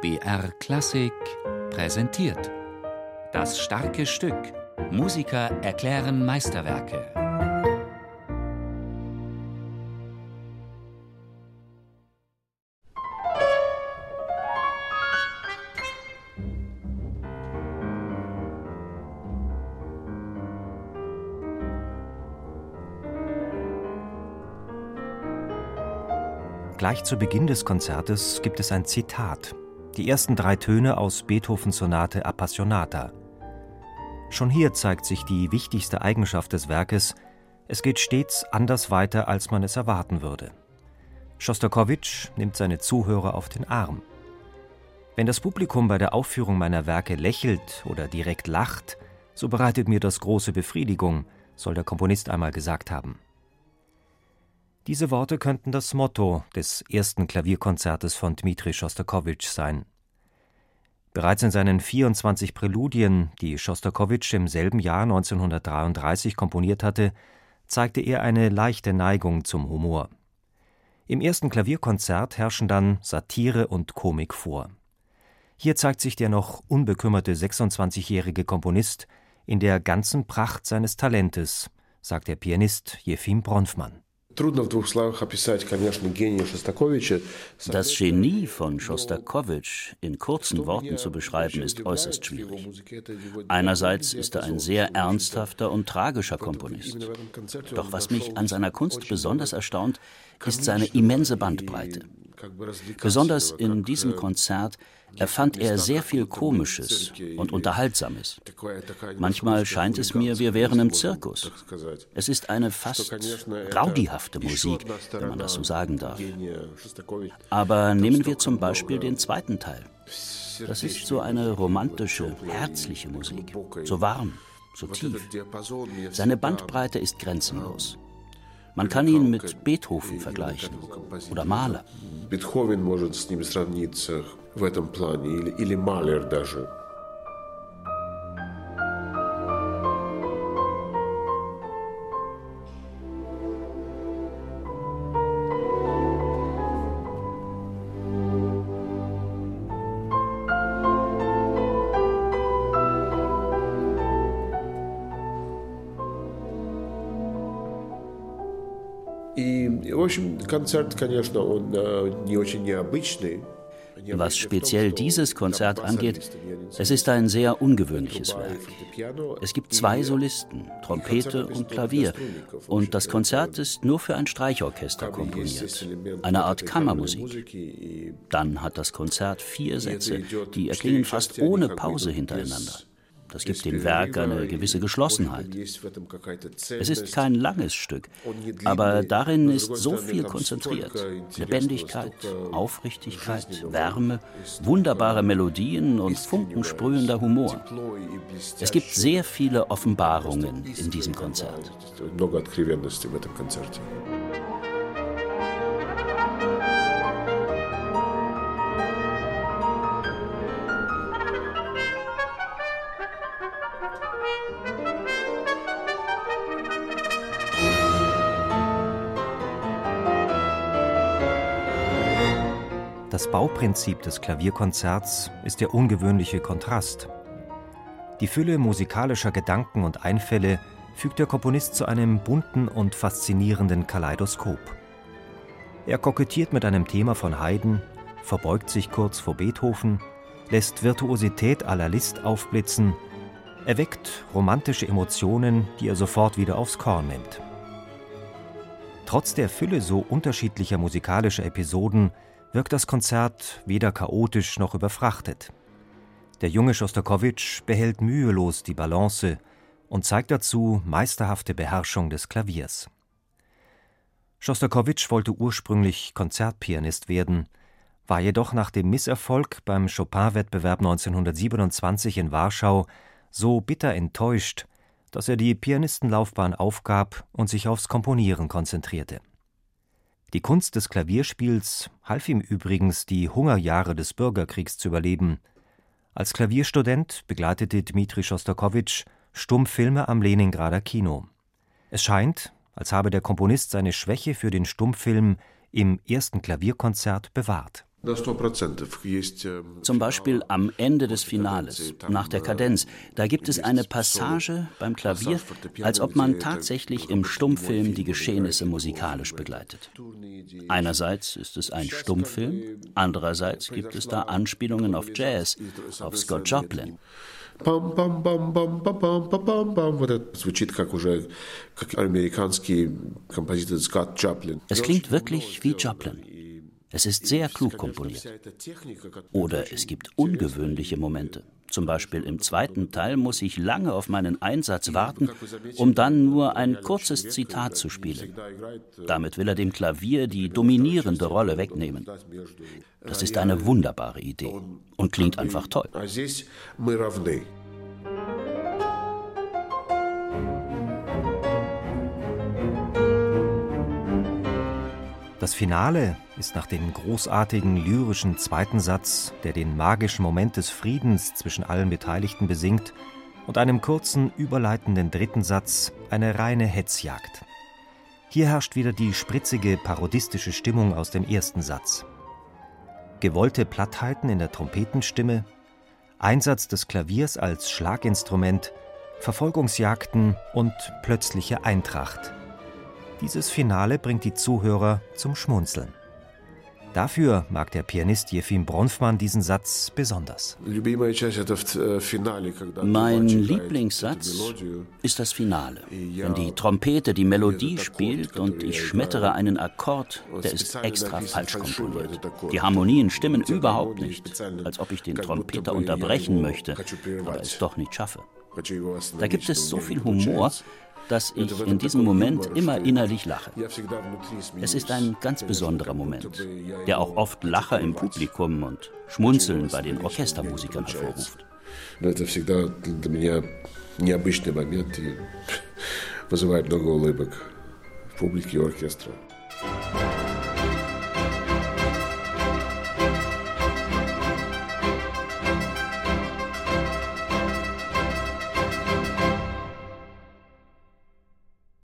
BR-Klassik präsentiert das starke Stück. Musiker erklären Meisterwerke. Gleich zu Beginn des Konzertes gibt es ein Zitat, die ersten 3 Töne aus Beethovens Sonate Appassionata. Schon hier zeigt sich die wichtigste Eigenschaft des Werkes, es geht stets anders weiter, als man es erwarten würde. Schostakowitsch nimmt seine Zuhörer auf den Arm. Wenn das Publikum bei der Aufführung meiner Werke lächelt oder direkt lacht, so bereitet mir das große Befriedigung, soll der Komponist einmal gesagt haben. Diese Worte könnten das Motto des ersten Klavierkonzertes von Dmitri Schostakowitsch sein. Bereits in seinen 24 Präludien, die Schostakowitsch im selben Jahr 1933 komponiert hatte, zeigte er eine leichte Neigung zum Humor. Im ersten Klavierkonzert herrschen dann Satire und Komik vor. Hier zeigt sich der noch unbekümmerte 26-jährige Komponist in der ganzen Pracht seines Talentes, sagt der Pianist Yefim Bronfman. Das Genie von Schostakowitsch in kurzen Worten zu beschreiben, ist äußerst schwierig. Einerseits ist er ein sehr ernsthafter und tragischer Komponist. Doch was mich an seiner Kunst besonders erstaunt, ist seine immense Bandbreite. Besonders in diesem Konzert erfand er sehr viel Komisches und Unterhaltsames. Manchmal scheint es mir, wir wären im Zirkus. Es ist eine fast raudihafte Musik, wenn man das so sagen darf. Aber nehmen wir zum Beispiel den zweiten Teil. Das ist so eine romantische, herzliche Musik. So warm, so tief. Seine Bandbreite ist grenzenlos. Man kann ihn mit Beethoven vergleichen oder Mahler. Beethoven может с ним сравниться в этом плане или Mahler даже. Was speziell dieses Konzert angeht, es ist ein sehr ungewöhnliches Werk. Es gibt 2 Solisten, Trompete und Klavier. Und das Konzert ist nur für ein Streichorchester komponiert, eine Art Kammermusik. Dann hat das Konzert 4 Sätze, die erklingen fast ohne Pause hintereinander. Das gibt dem Werk eine gewisse Geschlossenheit. Es ist kein langes Stück, aber darin ist so viel konzentriert. Lebendigkeit, Aufrichtigkeit, Wärme, wunderbare Melodien und funkensprühender Humor. Es gibt sehr viele Offenbarungen in diesem Konzert. Das Bauprinzip des Klavierkonzerts ist der ungewöhnliche Kontrast. Die Fülle musikalischer Gedanken und Einfälle fügt der Komponist zu einem bunten und faszinierenden Kaleidoskop. Er kokettiert mit einem Thema von Haydn, verbeugt sich kurz vor Beethoven, lässt Virtuosität à la Liszt aufblitzen, erweckt romantische Emotionen, die er sofort wieder aufs Korn nimmt. Trotz der Fülle so unterschiedlicher musikalischer Episoden wirkt das Konzert weder chaotisch noch überfrachtet. Der junge Schostakowitsch behält mühelos die Balance und zeigt dazu meisterhafte Beherrschung des Klaviers. Schostakowitsch wollte ursprünglich Konzertpianist werden, war jedoch nach dem Misserfolg beim Chopin-Wettbewerb 1927 in Warschau so bitter enttäuscht, dass er die Pianistenlaufbahn aufgab und sich aufs Komponieren konzentrierte. Die Kunst des Klavierspiels half ihm übrigens, die Hungerjahre des Bürgerkriegs zu überleben. Als Klavierstudent begleitete Dmitri Schostakowitsch Stummfilme am Leningrader Kino. Es scheint, als habe der Komponist seine Schwäche für den Stummfilm im ersten Klavierkonzert bewahrt. Zum Beispiel am Ende des Finales, nach der Kadenz, da gibt es eine Passage beim Klavier, als ob man tatsächlich im Stummfilm die Geschehnisse musikalisch begleitet. Einerseits ist es ein Stummfilm, andererseits gibt es da Anspielungen auf Jazz, auf Scott Joplin. Es klingt wirklich wie Joplin. Es ist sehr klug komponiert. Oder es gibt ungewöhnliche Momente. Zum Beispiel im zweiten Teil muss ich lange auf meinen Einsatz warten, um dann nur ein kurzes Zitat zu spielen. Damit will er dem Klavier die dominierende Rolle wegnehmen. Das ist eine wunderbare Idee und klingt einfach toll. Das Finale ist nach dem großartigen lyrischen zweiten Satz, der den magischen Moment des Friedens zwischen allen Beteiligten besingt, und einem kurzen, überleitenden dritten Satz eine reine Hetzjagd. Hier herrscht wieder die spritzige, parodistische Stimmung aus dem ersten Satz. Gewollte Plattheiten in der Trompetenstimme, Einsatz des Klaviers als Schlaginstrument, Verfolgungsjagden und plötzliche Eintracht. Dieses Finale bringt die Zuhörer zum Schmunzeln. Dafür mag der Pianist Yefim Bronfman diesen Satz besonders. Mein Lieblingssatz ist das Finale. Wenn die Trompete die Melodie spielt und ich schmettere einen Akkord, der ist extra falsch komponiert. Die Harmonien stimmen überhaupt nicht, als ob ich den Trompeter unterbrechen möchte, aber es doch nicht schaffe. Da gibt es so viel Humor, dass ich in diesem Moment immer innerlich lache. Es ist ein ganz besonderer Moment, der auch oft Lacher im Publikum und Schmunzeln bei den Orchestermusikern hervorruft.